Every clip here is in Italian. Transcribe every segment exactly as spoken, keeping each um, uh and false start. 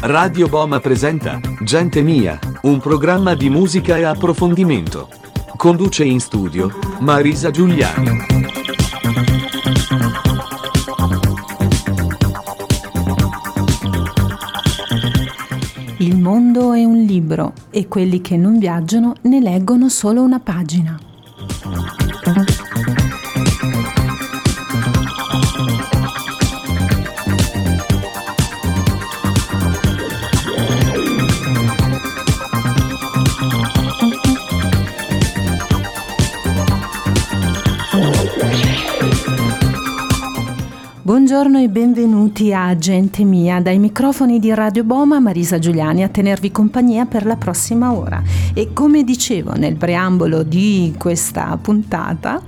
Radio Boma presenta Gente Mia, un programma di musica e approfondimento. Conduce in studio Marisa Giuliani. Il mondo è un libro e quelli che non viaggiano ne leggono solo una pagina. Buongiorno e benvenuti a Gente Mia, dai microfoni di Radio Boma Marisa Giuliani a tenervi compagnia per la prossima ora. E come dicevo nel preambolo di questa puntata,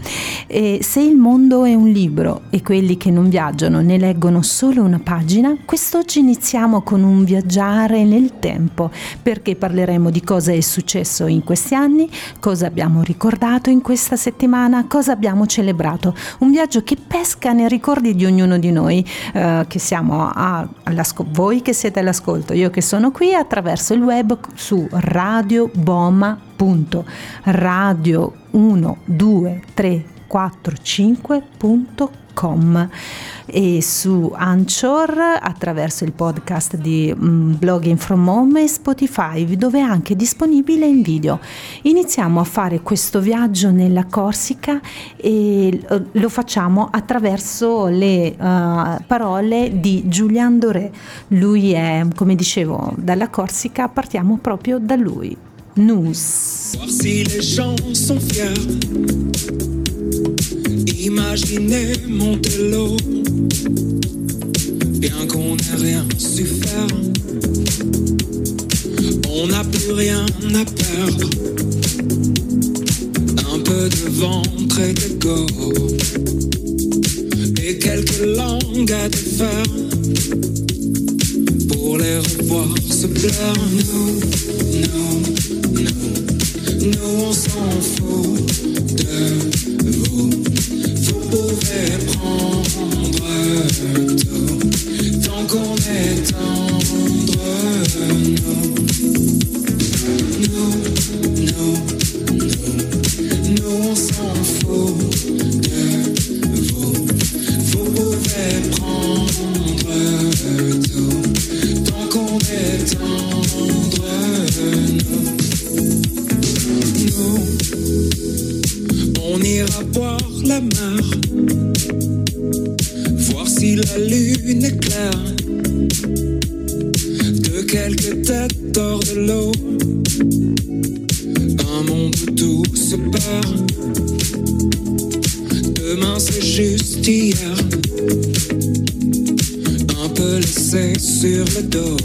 eh, se il mondo è un libro e quelli che non viaggiano ne leggono solo una pagina, quest'oggi iniziamo con un viaggiare nel tempo, perché parleremo di cosa è successo in questi anni, cosa abbiamo ricordato in questa settimana, cosa abbiamo celebrato. Un viaggio che pesca nei ricordi di ognuno di noi eh, che siamo a, all'asco- voi che siete all'ascolto, io che sono qui attraverso il web su radio boma punto radio uno due tre quattro cinque punto com e su Anchor attraverso il podcast di mm, Blogging from Home e Spotify, dove è anche disponibile in video. Iniziamo a fare questo viaggio nella Corsica e lo facciamo attraverso le uh, parole di Julien Doré. Lui è, come dicevo, dalla Corsica, partiamo proprio da lui. Nous. Imaginez Montello, bien qu'on n'ait rien su faire, on n'a plus rien à perdre, un peu de ventre et de corps, et quelques langues à défaire, pour les revoir se plaire. Nous, nous, nous, nous on s'en fout de vous. Prendre tout tant qu'on est tendre. Nous, nous, nous, nous, nous on s'en fout de vous. Vous pouvez prendre tout tant qu'on est tendre. Nous, nous, on ira boire la mer. La lune est claire, de quelques têtes hors de l'eau, un monde où tout se perd, demain c'est juste hier, un peu laissé sur le dos,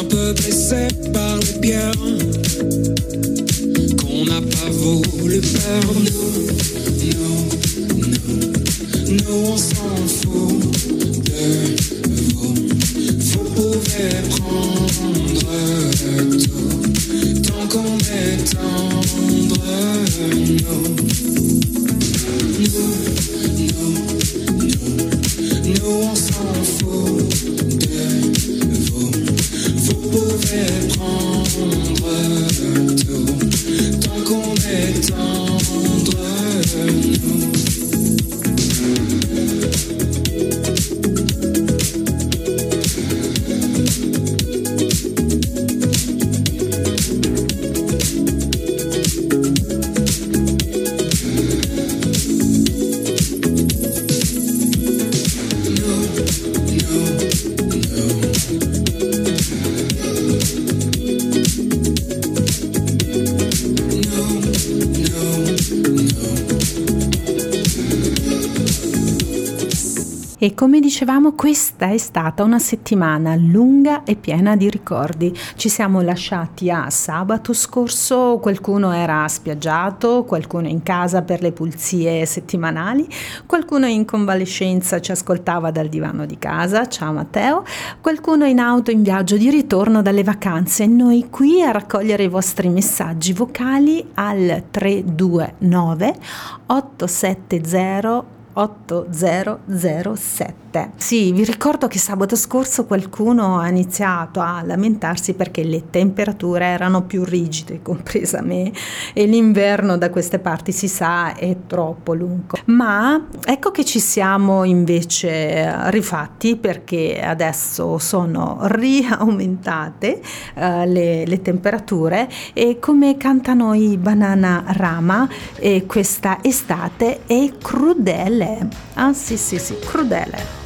un peu blessé par les bières, qu'on n'a pas voulu perdre, nous, nous. Nous on s'en fout de vous, vous pouvez prendre tout, tant qu'on est tendre. Nous, nous, nous, nous, nous on s'en fout de vous, vous pouvez prendre tout, tant qu'on est tendre. E come dicevamo, questa è stata una settimana lunga e piena di ricordi. Ci siamo lasciati a sabato scorso, qualcuno era spiaggiato, qualcuno in casa per le pulizie settimanali, qualcuno in convalescenza ci ascoltava dal divano di casa, ciao Matteo, qualcuno in auto in viaggio di ritorno dalle vacanze. Noi qui a raccogliere i vostri messaggi vocali al tre due nove otto sette zero otto zero zero sette. Sì, vi ricordo che sabato scorso qualcuno ha iniziato a lamentarsi perché le temperature erano più rigide, compresa me, e l'inverno da queste parti si sa è troppo lungo. Ma ecco che ci siamo invece rifatti, perché adesso sono riaumentate eh, le, le temperature, e come cantano i Bananarama, e questa estate è crudele. Ah sì sì sì, crudele.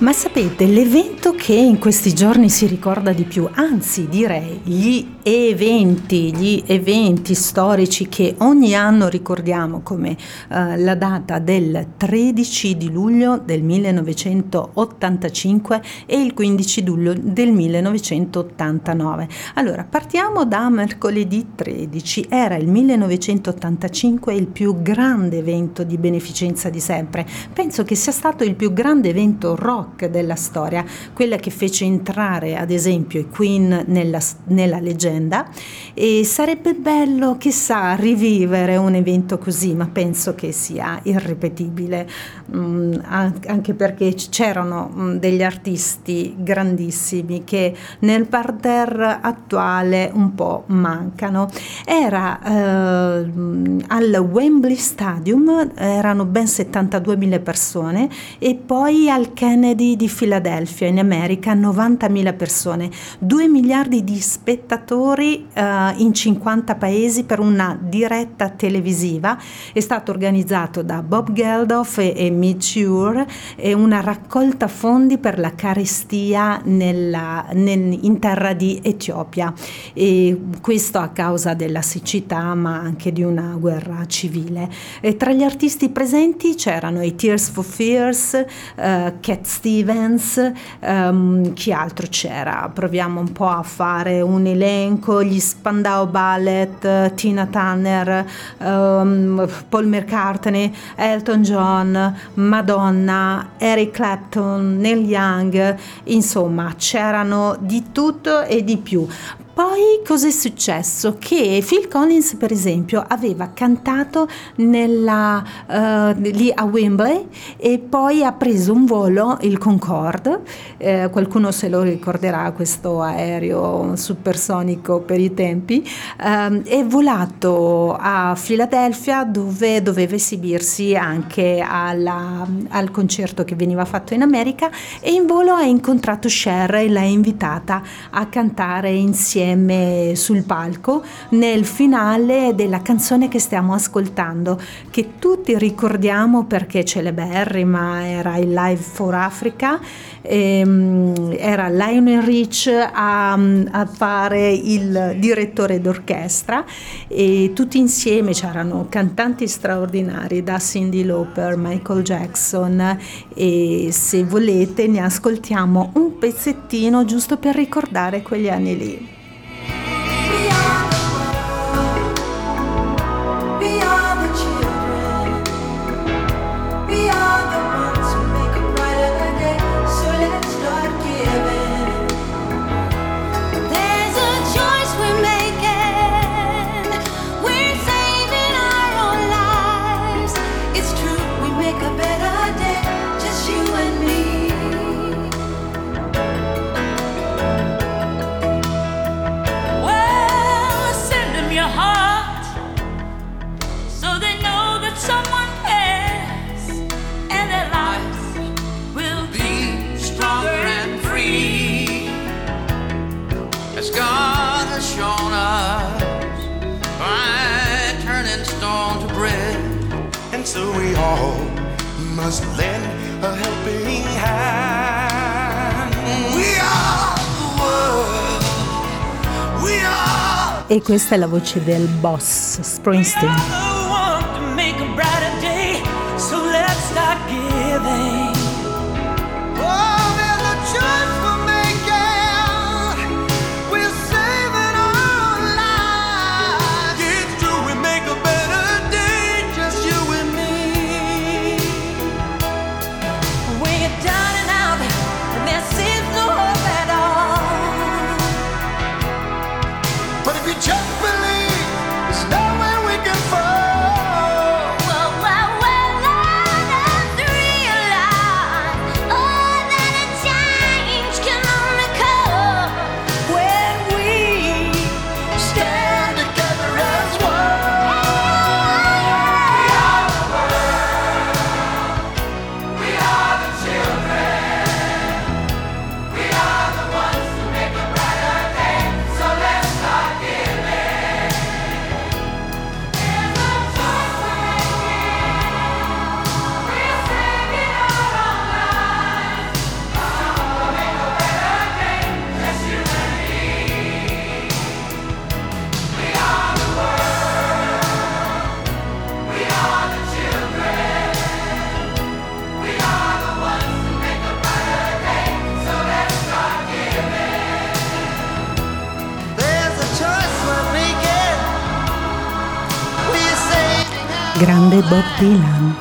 Ma sapete, l'evento che in questi giorni si ricorda di più, anzi direi gli eventi, gli eventi storici che ogni anno ricordiamo, come eh, la data del tredici di luglio del millenovecentottantacinque e il quindici di luglio del millenovecentottantanove. Allora, partiamo da mercoledì tredici. Era il millenovecentottantacinque il più grande evento di beneficenza di sempre. Penso che sia stato il più grande evento rock della storia, quella che fece entrare ad esempio i Queen nella, nella leggenda, e sarebbe bello, chissà, rivivere un evento così, ma penso che sia irripetibile, mm, anche perché c'erano mm, degli artisti grandissimi che nel parterre attuale un po' mancano. Era eh, al Wembley Stadium, erano ben settantaduemila persone, e poi al Kennedy Olimpiadi di Filadelfia in America, novantamila persone, due miliardi di spettatori eh, in cinquanta paesi per una diretta televisiva. È stato organizzato da Bob Geldof e, e Midge Ure, e una raccolta fondi per la carestia nella, nel, in terra di Etiopia, e questo a causa della siccità ma anche di una guerra civile. E tra gli artisti presenti c'erano i Tears for Fears, eh, Cat Stevens, ehm, chi altro c'era? Proviamo un po' a fare un elenco: gli Spandau Ballet, Tina Turner, ehm, Paul McCartney, Elton John, Madonna, Eric Clapton, Neil Young, insomma c'erano di tutto e di più. Poi cos'è successo? Che Phil Collins, per esempio, aveva cantato nella, uh, lì a Wembley, e poi ha preso un volo, il Concorde, eh, qualcuno se lo ricorderà questo aereo supersonico per i tempi, um, è volato a Filadelfia dove doveva esibirsi anche alla, al concerto che veniva fatto in America, e in volo ha incontrato Cher e l'ha invitata a cantare insieme sul palco nel finale della canzone che stiamo ascoltando, che tutti ricordiamo perché celeberrima, era il Live for Africa, ehm, era Lionel Richie a, a fare il direttore d'orchestra, e tutti insieme c'erano cantanti straordinari da Cyndi Lauper, Michael Jackson, e se volete ne ascoltiamo un pezzettino giusto per ricordare quegli anni lì. So we all must lend a helping hand. We are the world. We are. E questa è la voce del boss Springsteen. We are the one to make a brighter day, so let's start giving. Oh, there's a choice we're making. We're saving our lives. It's true, we make a better. Grande Bob Dylan.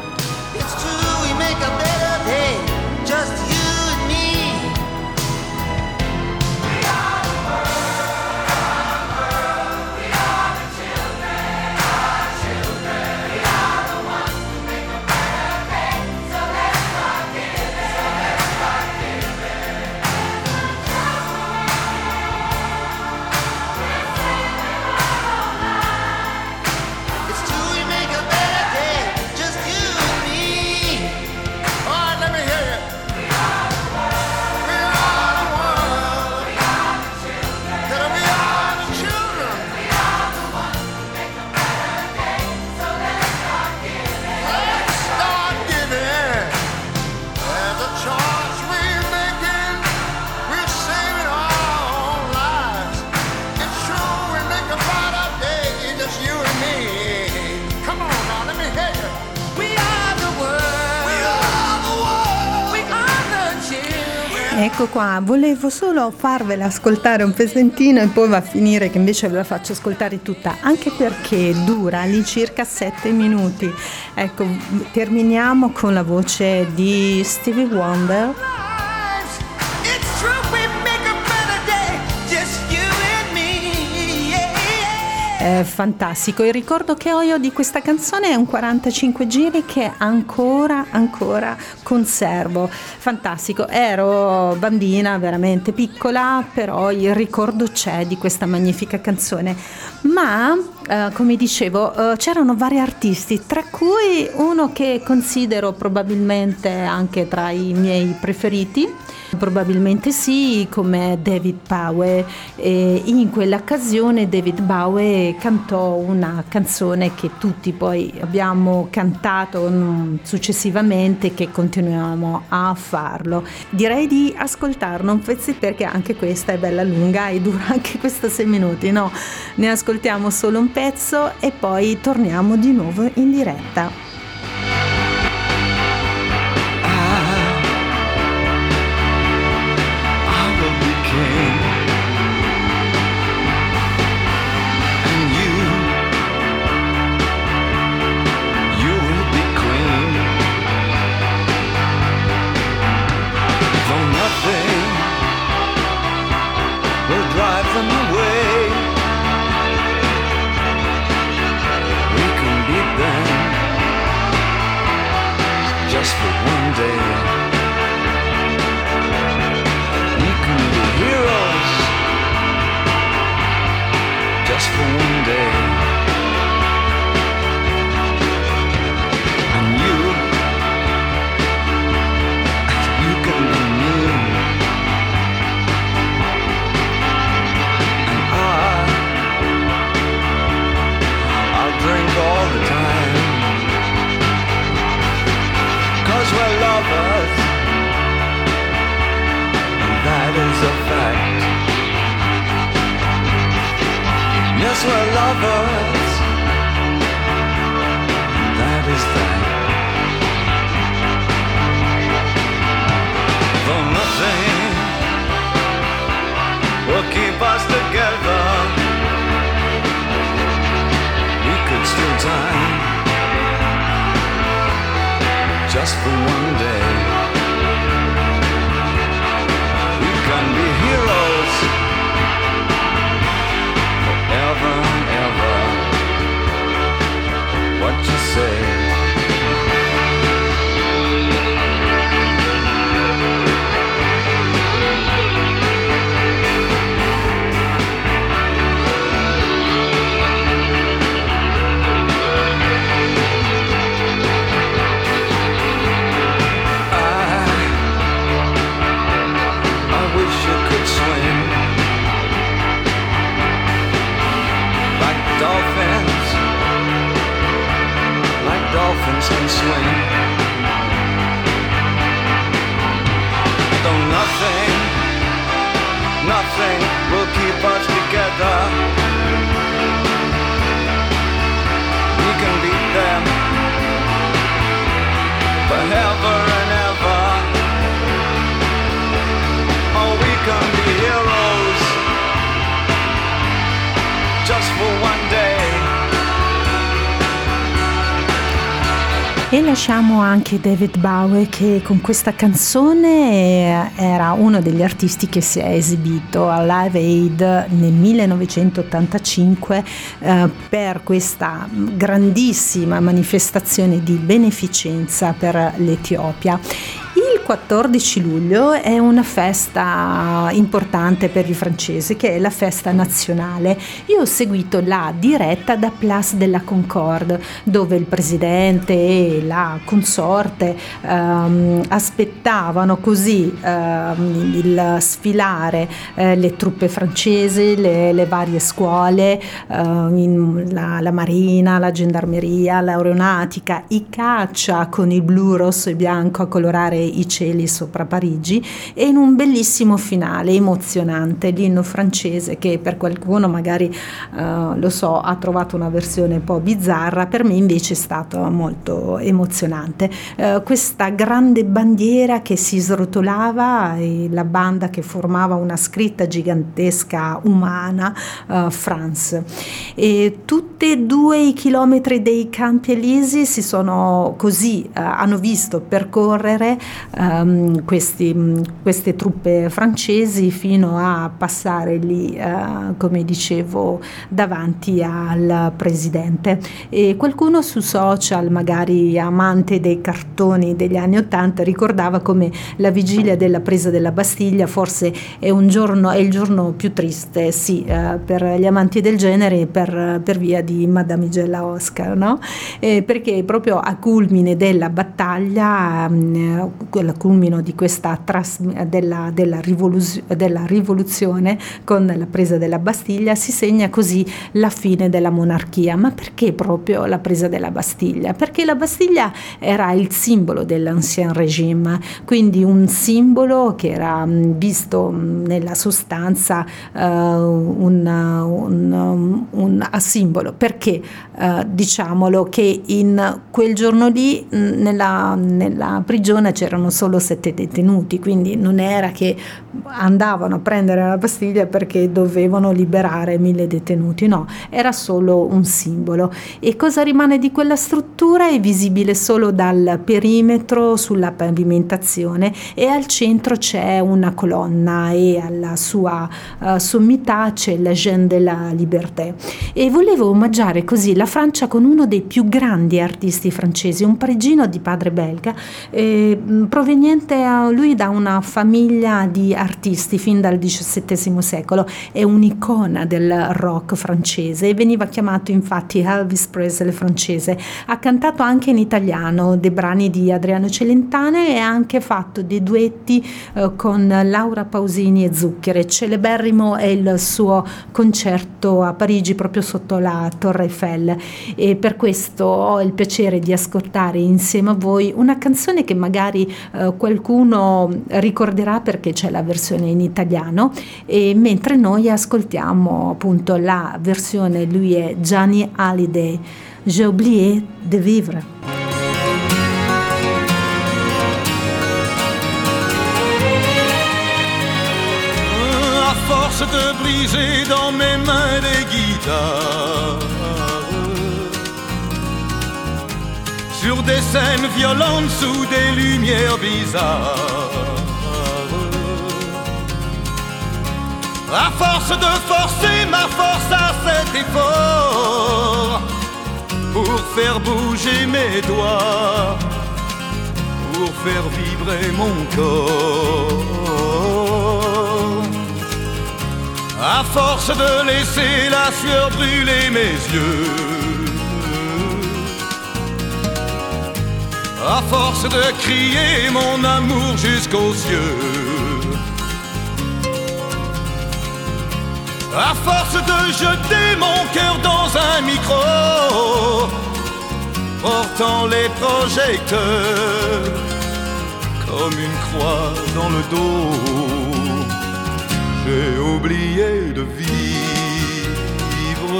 Ecco qua, volevo solo farvela ascoltare un pezzettino e poi va a finire che invece ve la faccio ascoltare tutta, anche perché dura lì circa sette minuti. Ecco, terminiamo con la voce di Stevie Wonder. È fantastico, il ricordo che ho io di questa canzone è un quarantacinque giri che ancora ancora conservo. Fantastico, ero bambina veramente piccola, però il ricordo c'è di questa magnifica canzone. Ma eh, come dicevo eh, c'erano vari artisti, tra cui uno che considero probabilmente anche tra i miei preferiti, probabilmente sì, come David Bowie, e in quell'occasione David Bowie cantò una canzone che tutti poi abbiamo cantato successivamente, che continuiamo a farlo. Direi di ascoltarlo un pezzetto perché anche questa è bella lunga e dura anche questa sei minuti, no? Ne ascoltiamo solo un pezzo e poi torniamo di nuovo in diretta. E lasciamo anche David Bowie, che con questa canzone era uno degli artisti che si è esibito al Live Aid nel millenovecentottantacinque eh, per questa grandissima manifestazione di beneficenza per l'Etiopia. Il quattordici luglio è una festa importante per i francesi, che è la festa nazionale. Io ho seguito la diretta da Place de la Concorde, dove il presidente e la consorte ehm, aspettavano così ehm, il sfilare eh, le truppe francesi, le, le varie scuole, ehm, la, la marina, la gendarmeria, l'aeronautica, i caccia con il blu, rosso e bianco a colorare i cieli cieli sopra Parigi, e in un bellissimo finale emozionante, l'inno francese, che per qualcuno magari eh, lo so, ha trovato una versione un po' bizzarra, per me invece è stato molto emozionante. Eh, questa grande bandiera che si srotolava e la banda che formava una scritta gigantesca umana, eh, France. E tutti e due i chilometri dei Campi Elisi si sono così eh, hanno visto percorrere ehm, questi, queste truppe francesi fino a passare lì eh, come dicevo davanti al presidente. E qualcuno su social, magari amante dei cartoni degli anni ottanta, ricordava come la vigilia della presa della Bastiglia forse è un giorno è il giorno più triste, sì, eh, per gli amanti del genere, per, per via di Madamigella Oscar, no? Eh, perché proprio a culmine della battaglia, mh, a culmine di questa tras- della, della, rivoluz- della rivoluzione con la presa della Bastiglia si segna così la fine della monarchia. Ma perché proprio la presa della Bastiglia? Perché la Bastiglia era il simbolo dell'ancien régime, quindi un simbolo che era mh, visto mh, nella sostanza uh, un, un, um, un a simbolo, perché uh, diciamolo che in quel giorno lì nella, nella prigione c'erano solo sette detenuti, quindi non era che andavano a prendere la Bastiglia perché dovevano liberare mille detenuti, no, era solo un simbolo. E cosa rimane di quella struttura è visibile solo dal perimetro sulla pavimentazione, e al centro c'è una colonna e alla sua uh, sommità c'è la Gente de la Liberté. E volevo omaggiare così la Francia con uno dei più grandi artisti francesi, un parigino di padre belga, eh, proveniente a lui da una famiglia di artisti fin dal diciassettesimo secolo, è un'icona del rock francese e veniva chiamato infatti Elvis Presley francese. Ha cantato anche in italiano dei brani di Adriano Celentano e ha anche fatto dei duetti eh, con Laura Pausini e Zucchero. Celeberrimo è il suo concerto a Parigi proprio sotto la Torre Eiffel, e per questo ho il piacere di ascoltare insieme a voi una canzone che magari eh, qualcuno ricorderà perché c'è la versione in italiano, e mentre noi ascoltiamo appunto la versione, lui è Johnny Hallyday, J'ai oublié de vivre. De briser dans mes mains des guitares sur des scènes violentes sous des lumières bizarres. À force de forcer ma force à cet effort pour faire bouger mes doigts, pour faire vibrer mon corps. À force de laisser la sueur brûler mes yeux, à force de crier mon amour jusqu'aux cieux, à force de jeter mon cœur dans un micro, portant les projecteurs comme une croix dans le dos. J'ai oublié de vivre,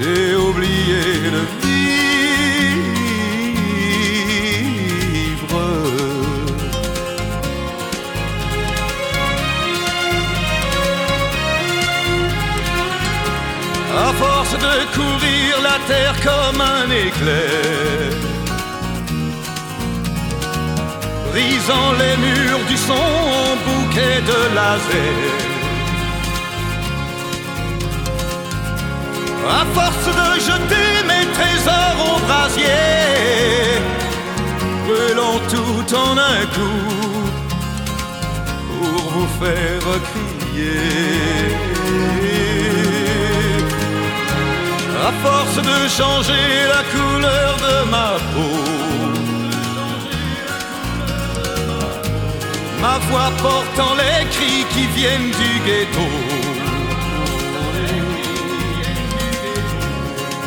j'ai oublié de vivre. À force de courir la terre comme un éclair, brisant les murs du son en bouquet de laser. À force de jeter mes trésors au brasier, brûlant tout en un coup pour vous faire crier. À force de changer la couleur de ma peau, ma voix portant les cris qui viennent du ghetto.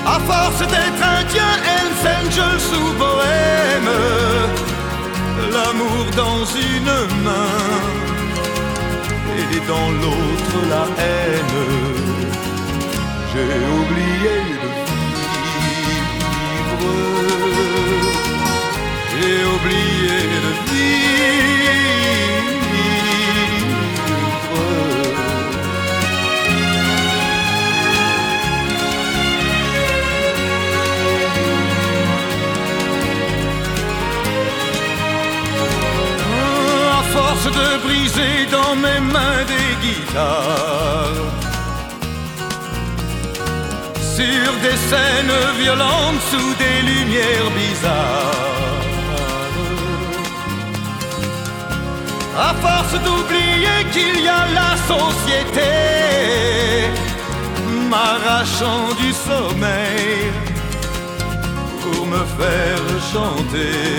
À force d'être indien, Hells Angels ou bohème, l'amour dans une main et dans l'autre la haine. J'ai oublié de vivre, j'ai oublié de vivre. À force de briser dans mes mains des guitares, sur des scènes violentes sous des lumières bizarres, à force d'oublier qu'il y a la société m'arrachant du sommeil pour me faire chanter,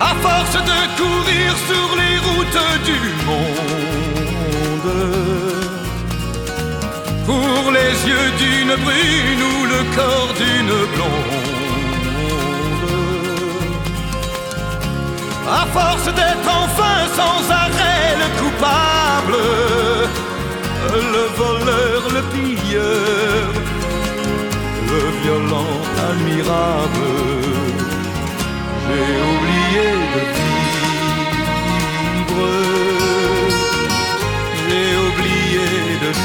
à force de courir sur les routes du monde pour les yeux d'une brune ou le corps d'une blonde, à force d'être enfin sans arrêt le coupable, le voleur, le pilleur, le violent admirable, j'ai oublié de vivre, j'ai oublié de vivre.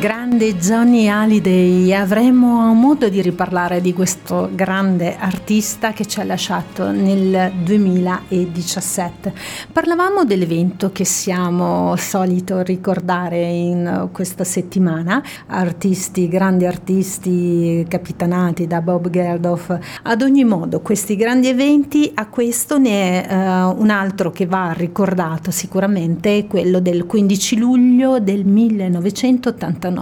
Grande Johnny Hallyday, avremo modo di riparlare di questo grande artista che ci ha lasciato nel duemiladiciassette. Parlavamo dell'evento che siamo solito ricordare in questa settimana, artisti, grandi artisti capitanati da Bob Geldof. Ad ogni modo, questi grandi eventi, a questo ne è uh, un altro che va ricordato sicuramente, quello del quindici luglio del millenovecentottantanove.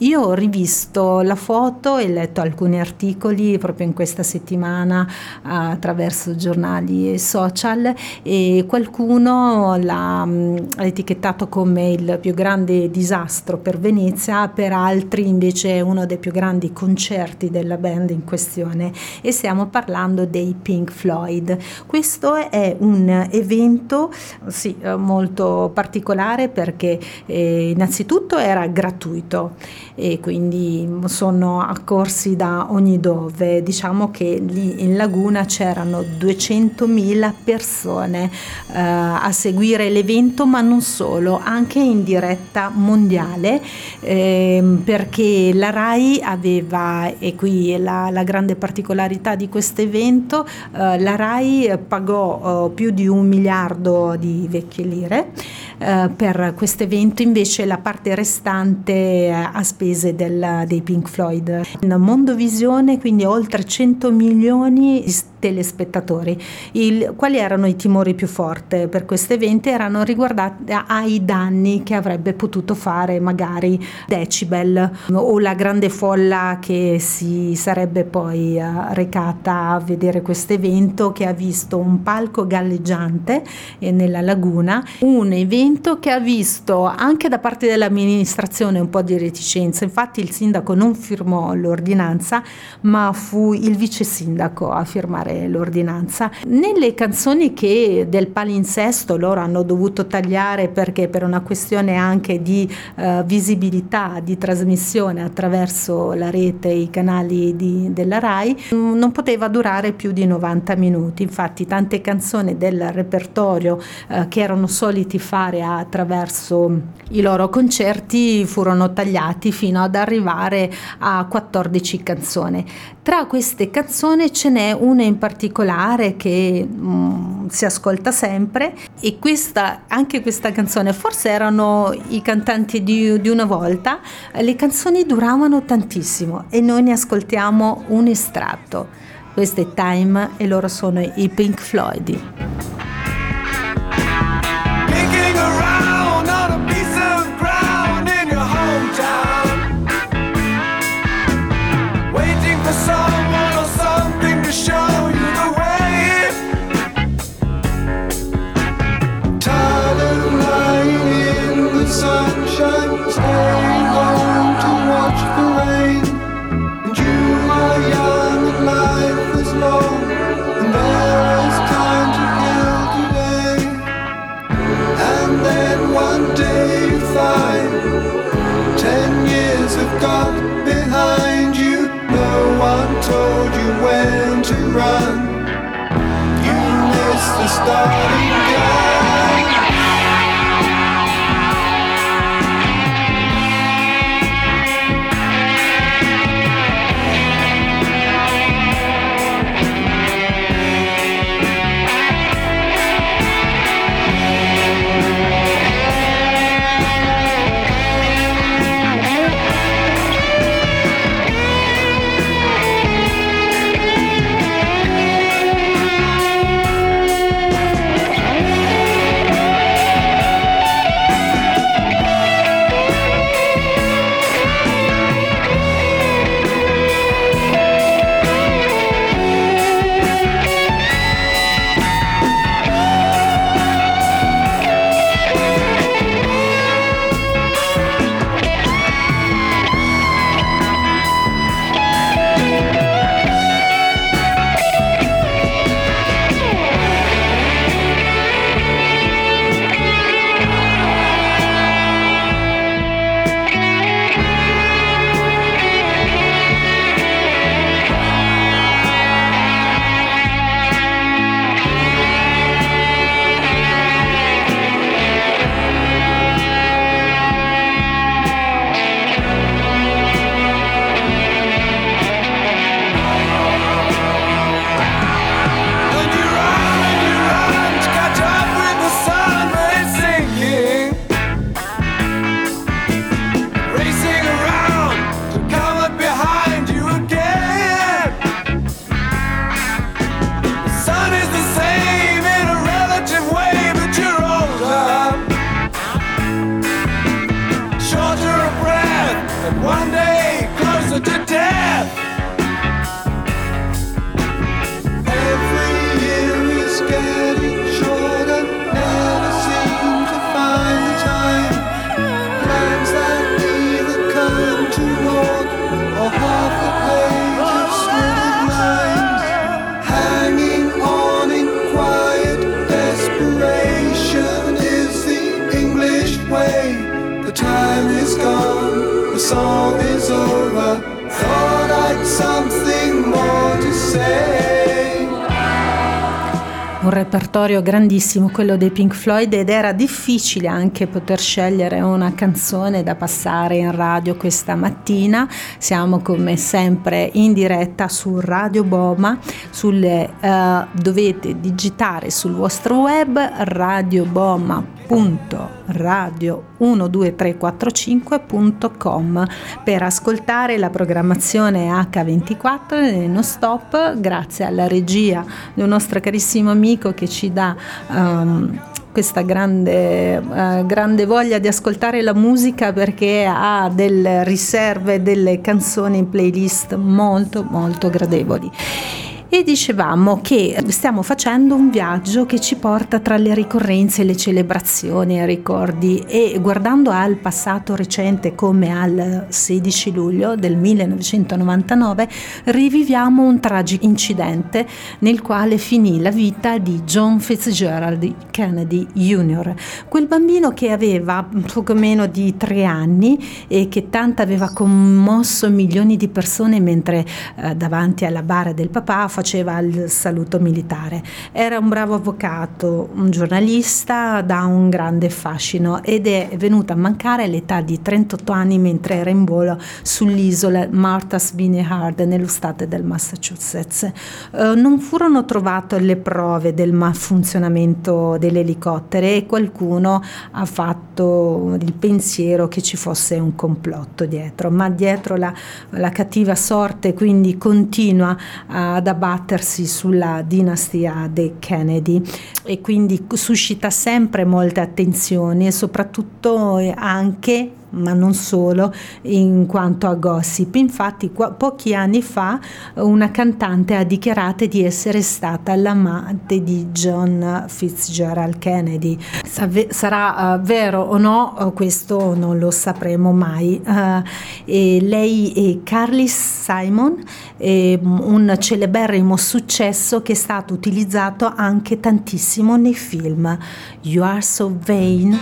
Io ho rivisto la foto e letto alcuni articoli proprio in questa settimana attraverso giornali e social, e qualcuno l'ha etichettato come il più grande disastro per Venezia, per altri invece è uno dei più grandi concerti della band in questione, e stiamo parlando dei Pink Floyd. Questo è un evento sì, molto particolare perché eh, innanzitutto era gratuito e quindi sono accorsi da ogni dove. Diciamo che lì in Laguna c'erano duecentomila persone eh, a seguire l'evento, ma non solo, anche in diretta mondiale, eh, perché la RAI aveva, e qui è la, la grande particolarità di questo evento, eh, la RAI pagò eh, più di un miliardo di vecchie lire eh, per questo evento, invece la parte restante a spese del, dei Pink Floyd. In Mondovisione quindi oltre cento milioni di telespettatori. Il, quali erano i timori più forti per questo evento? Erano riguardati ai danni che avrebbe potuto fare magari Decibel o la grande folla che si sarebbe poi recata a vedere questo evento, che ha visto un palco galleggiante nella Laguna, un evento che ha visto anche da parte dell'amministrazione un po' di reticenza. Infatti il sindaco non firmò l'ordinanza, ma fu il vice sindaco a firmare l'ordinanza. Nelle canzoni che del palinsesto loro hanno dovuto tagliare perché per una questione anche di eh, visibilità, di trasmissione attraverso la rete, i canali di, della RAI, non poteva durare più di novanta minuti. Infatti tante canzoni del repertorio eh, che erano soliti fare attraverso i loro concerti furono tagliati fino ad arrivare a quattordici canzoni. Tra queste canzoni ce n'è una in particolare che mh, si ascolta sempre, e questa, anche questa canzone, forse erano i cantanti di, di una volta, le canzoni duravano tantissimo e noi ne ascoltiamo un estratto. Questo è Time e loro sono i Pink Floyd. Picking around on a piece of ground in your home. Un repertorio grandissimo quello dei Pink Floyd, ed era difficile anche poter scegliere una canzone da passare in radio questa mattina. Siamo come sempre in diretta su Radio Boma, sulle, uh, dovete digitare sul vostro web radio boma punto radio uno due tre quattro cinque punto com per ascoltare la programmazione acca ventiquattro nel non stop, grazie alla regia di un nostro carissimo amico che ci dà um, questa grande, uh, grande voglia di ascoltare la musica, perché ha delle riserve, delle canzoni in playlist molto molto gradevoli. E dicevamo che stiamo facendo un viaggio che ci porta tra le ricorrenze, le celebrazioni, i ricordi, e guardando al passato recente come al sedici luglio del millenovecentonovantanove riviviamo un tragico incidente nel quale finì la vita di John Fitzgerald Kennedy Junior, quel bambino che aveva poco meno di tre anni e che tanto aveva commosso milioni di persone mentre eh, davanti alla bara del papà faceva il saluto militare. Era un bravo avvocato, un giornalista da un grande fascino, ed è venuto a mancare all'età di trentotto anni mentre era in volo sull'isola Martha's Vineyard nello stato del Massachusetts. Eh, non furono trovate le prove del malfunzionamento dell'elicottero e qualcuno ha fatto il pensiero che ci fosse un complotto dietro, ma dietro la, la cattiva sorte quindi continua ad abbattersi sulla dinastia dei Kennedy, e quindi suscita sempre molte attenzioni e soprattutto anche ma non solo, in quanto a gossip. Infatti qua, pochi anni fa una cantante ha dichiarato di essere stata l'amante di John Fitzgerald Kennedy. Sarà uh, vero o no, questo non lo sapremo mai. Uh, e lei è Carly Simon, è un celeberrimo successo che è stato utilizzato anche tantissimo nei film You Are So Vain.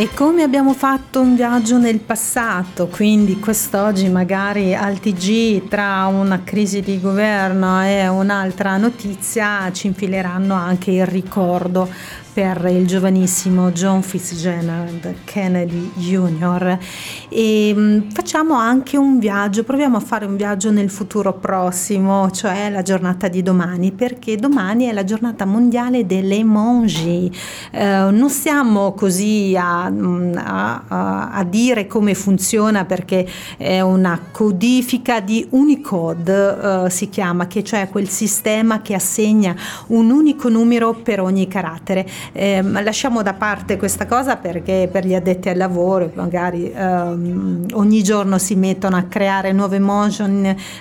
E come abbiamo fatto un viaggio nel passato, quindi quest'oggi magari al T G tra una crisi di governo e un'altra notizia ci infileranno anche il ricordo per il giovanissimo John Fitzgerald Kennedy Junior E mh, facciamo anche un viaggio, proviamo a fare un viaggio nel futuro prossimo, cioè la giornata di domani, perché domani è la giornata mondiale delle emoji. Eh, non siamo così a, a, a dire come funziona, perché è una codifica di Unicode, eh, si chiama, che cioè quel sistema che assegna un unico numero per ogni carattere. eh, lasciamo da parte questa cosa perché per gli addetti al lavoro magari ehm, ogni giorno si mettono a creare nuove emoji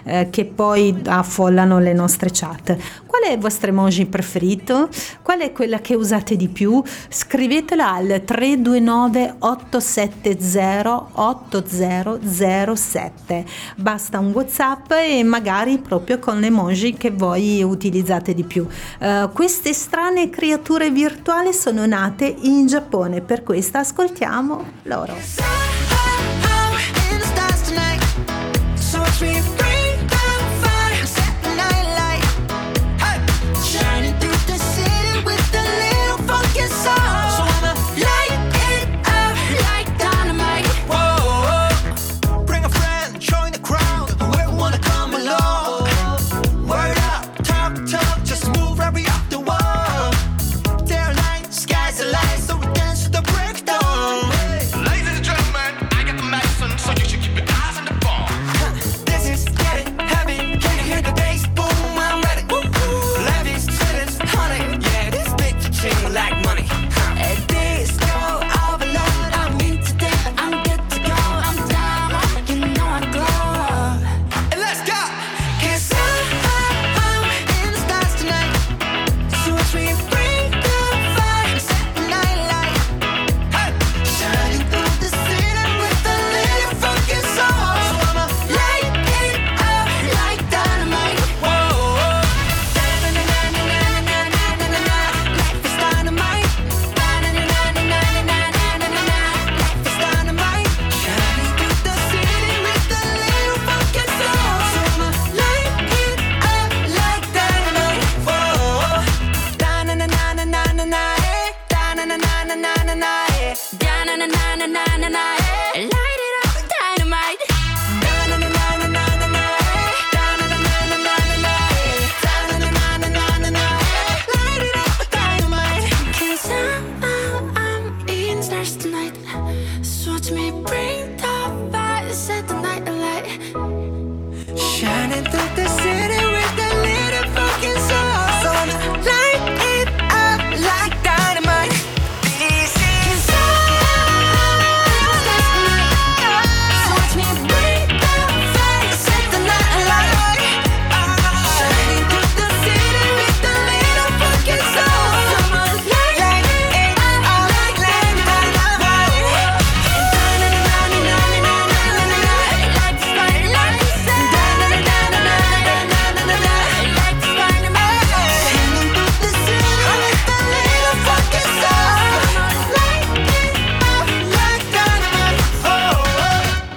eh, che poi affollano le nostre chat. Qual è il vostro emoji preferito? Qual è quella che usate di più? Scrivetela al tre due nove otto sette zero otto zero zero sette. Basta un WhatsApp e magari proprio con le emoji che voi utilizzate di più. Uh, queste strane creature virtuali sono nate in Giappone, per questo ascoltiamo loro.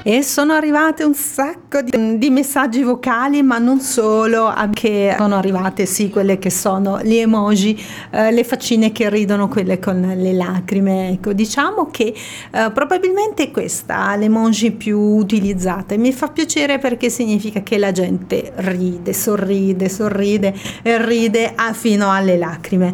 E sono arrivate un sacco di, di messaggi vocali, ma non solo, anche sono arrivate sì quelle che sono gli emoji, eh, le faccine che ridono, quelle con le lacrime. Ecco, diciamo che eh, probabilmente questa è l'emoji più utilizzata e mi fa piacere perché significa che la gente ride, sorride, sorride e ride a, fino alle lacrime.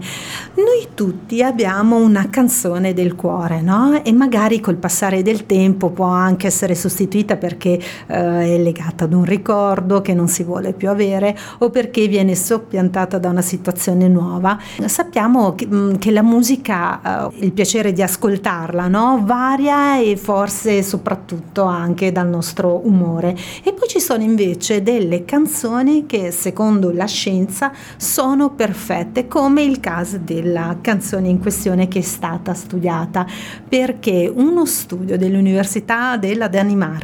Noi tutti abbiamo una canzone del cuore, no? E magari col passare del tempo può anche essere sostituita perché eh, è legata ad un ricordo che non si vuole più avere o perché viene soppiantata da una situazione nuova. Sappiamo che, che la musica, eh, il piacere di ascoltarla, no? Varia e forse soprattutto anche dal nostro umore. E poi ci sono invece delle canzoni che secondo la scienza sono perfette, come il caso della canzone in questione che è stata studiata, perché uno studio dell'Università della Danimarca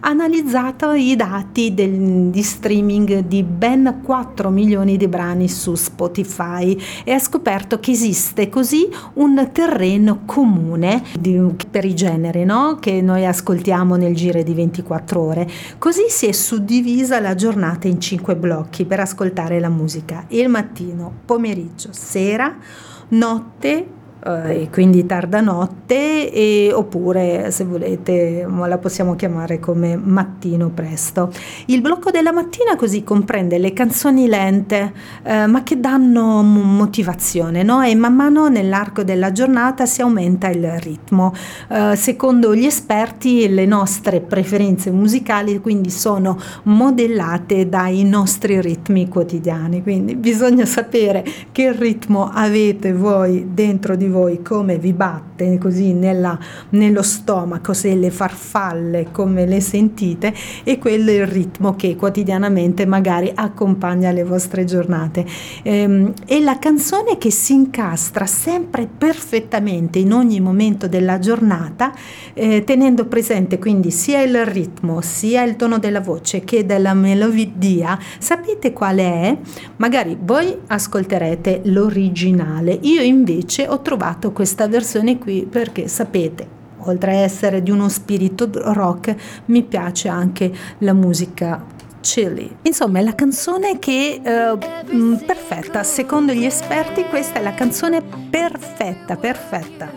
ha analizzato i dati del, di streaming di ben quattro milioni di brani su Spotify e ha scoperto che esiste così un terreno comune di, per i generi, no? Che noi ascoltiamo nel giro di ventiquattro ore. Così si è suddivisa la giornata in cinque blocchi per ascoltare la musica: il mattino, pomeriggio, sera, notte, eh, e quindi tarda notte, e, oppure se volete la possiamo chiamare come mattino presto. Il blocco della mattina così comprende le canzoni lente eh, ma che danno motivazione, no? E man mano nell'arco della giornata si aumenta il ritmo. Eh, secondo gli esperti le nostre preferenze musicali quindi sono modellate dai nostri ritmi quotidiani, quindi bisogna sapere che ritmo avete voi dentro di voi, come vi batte così nella, nello stomaco, se le farfalle come le sentite, e quello è il ritmo che quotidianamente magari accompagna le vostre giornate. Ehm, e la canzone che si incastra sempre perfettamente in ogni momento della giornata, eh, tenendo presente quindi sia il ritmo sia il tono della voce che della melodia, sapete qual è? Magari voi ascolterete l'originale, io invece ho trovato questa versione qui perché sapete, oltre a essere di uno spirito rock, mi piace anche la musica chilly. Insomma, è la canzone che uh, perfetta, secondo gli esperti questa è la canzone perfetta, perfetta.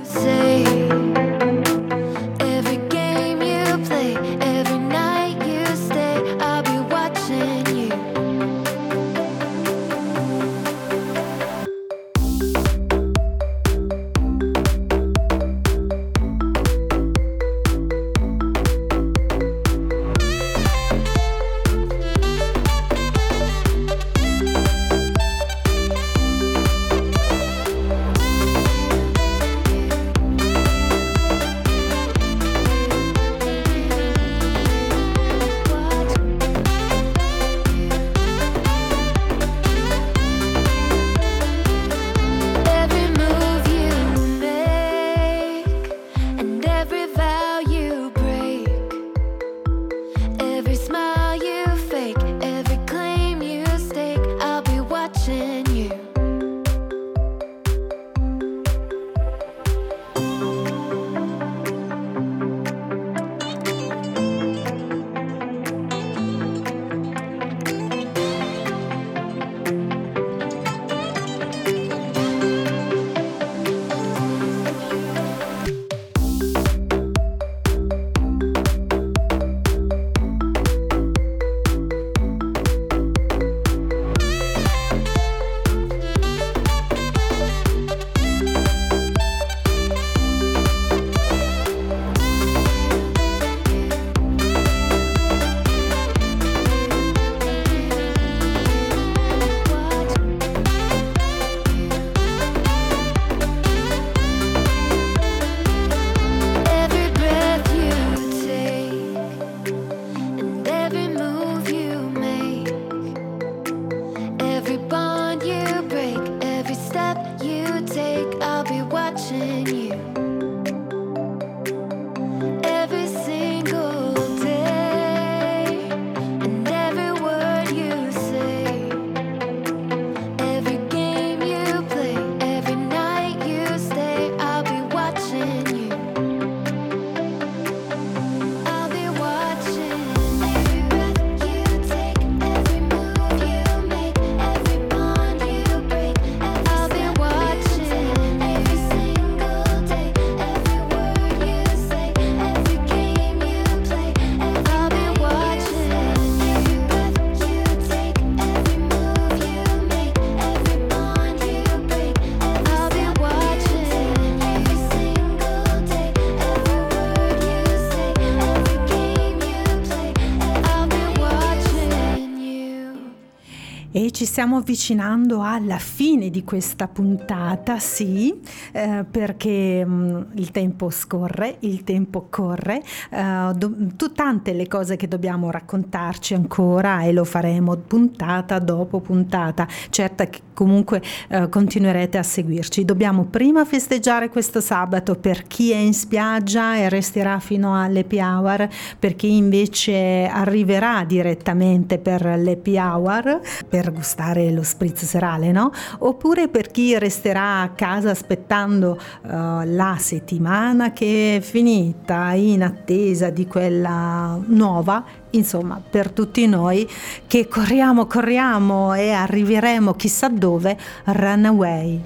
E ci stiamo avvicinando alla fine di questa puntata, sì, eh, perché mh, il tempo scorre, il tempo corre, eh, do, tu, tante le cose che dobbiamo raccontarci ancora, e lo faremo puntata dopo puntata, certa che comunque eh, continuerete a seguirci. Dobbiamo prima festeggiare questo sabato per chi è in spiaggia e resterà fino all'happy hour, per chi invece arriverà direttamente per l'happy hour, per per gustare lo spritz serale, no? Oppure per chi resterà a casa aspettando uh, la settimana che è finita in attesa di quella nuova. Insomma, per tutti noi che corriamo, corriamo e arriveremo chissà dove, Runaway.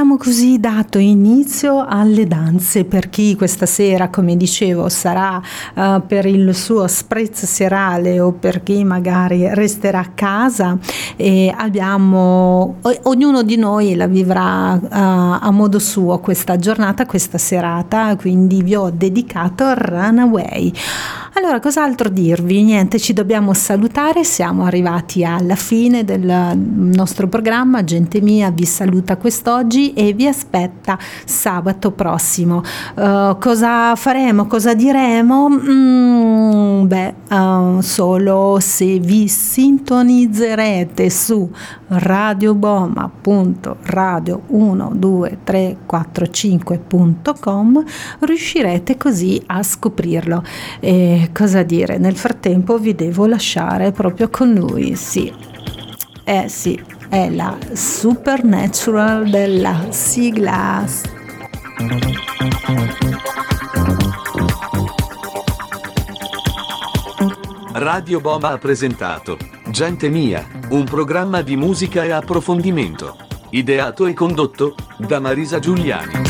abbiamo così dato inizio alle danze per chi questa sera, come dicevo, sarà uh, per il suo spritz serale o per chi magari resterà a casa, e abbiamo o- ognuno di noi la vivrà uh, a modo suo questa giornata, questa serata, quindi vi ho dedicato Runaway. Allora, cos'altro dirvi? Niente, ci dobbiamo salutare, siamo arrivati alla fine del nostro programma. Gente Mia vi saluta quest'oggi e vi aspetta sabato prossimo. Uh, cosa faremo? Cosa diremo? Mm, beh, uh, solo se vi sintonizzerete su radio boma punto radio uno due tre quattro cinque punto com riuscirete così a scoprirlo. E cosa dire? Nel frattempo vi devo lasciare proprio con lui, sì, eh sì, è la Supernatural della sigla. Radio Boma ha presentato Gente Mia, un programma di musica e approfondimento, ideato e condotto da Marisa Giuliani.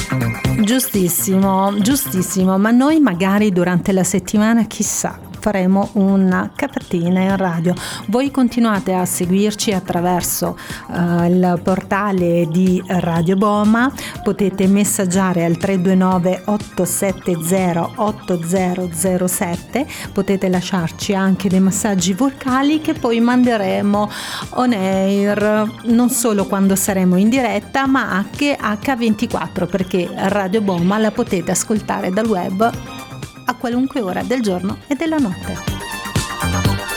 Giustissimo, giustissimo, ma noi magari durante la settimana, chissà, faremo una capatina in radio. Voi continuate a seguirci attraverso uh, il portale di Radio Boma, potete messaggiare al tre due nove otto sette zero otto zero zero sette, potete lasciarci anche dei messaggi vocali che poi manderemo on air, non solo quando saremo in diretta ma anche acca ventiquattro, perché Radio Boma la potete ascoltare dal web a qualunque ora del giorno e della notte.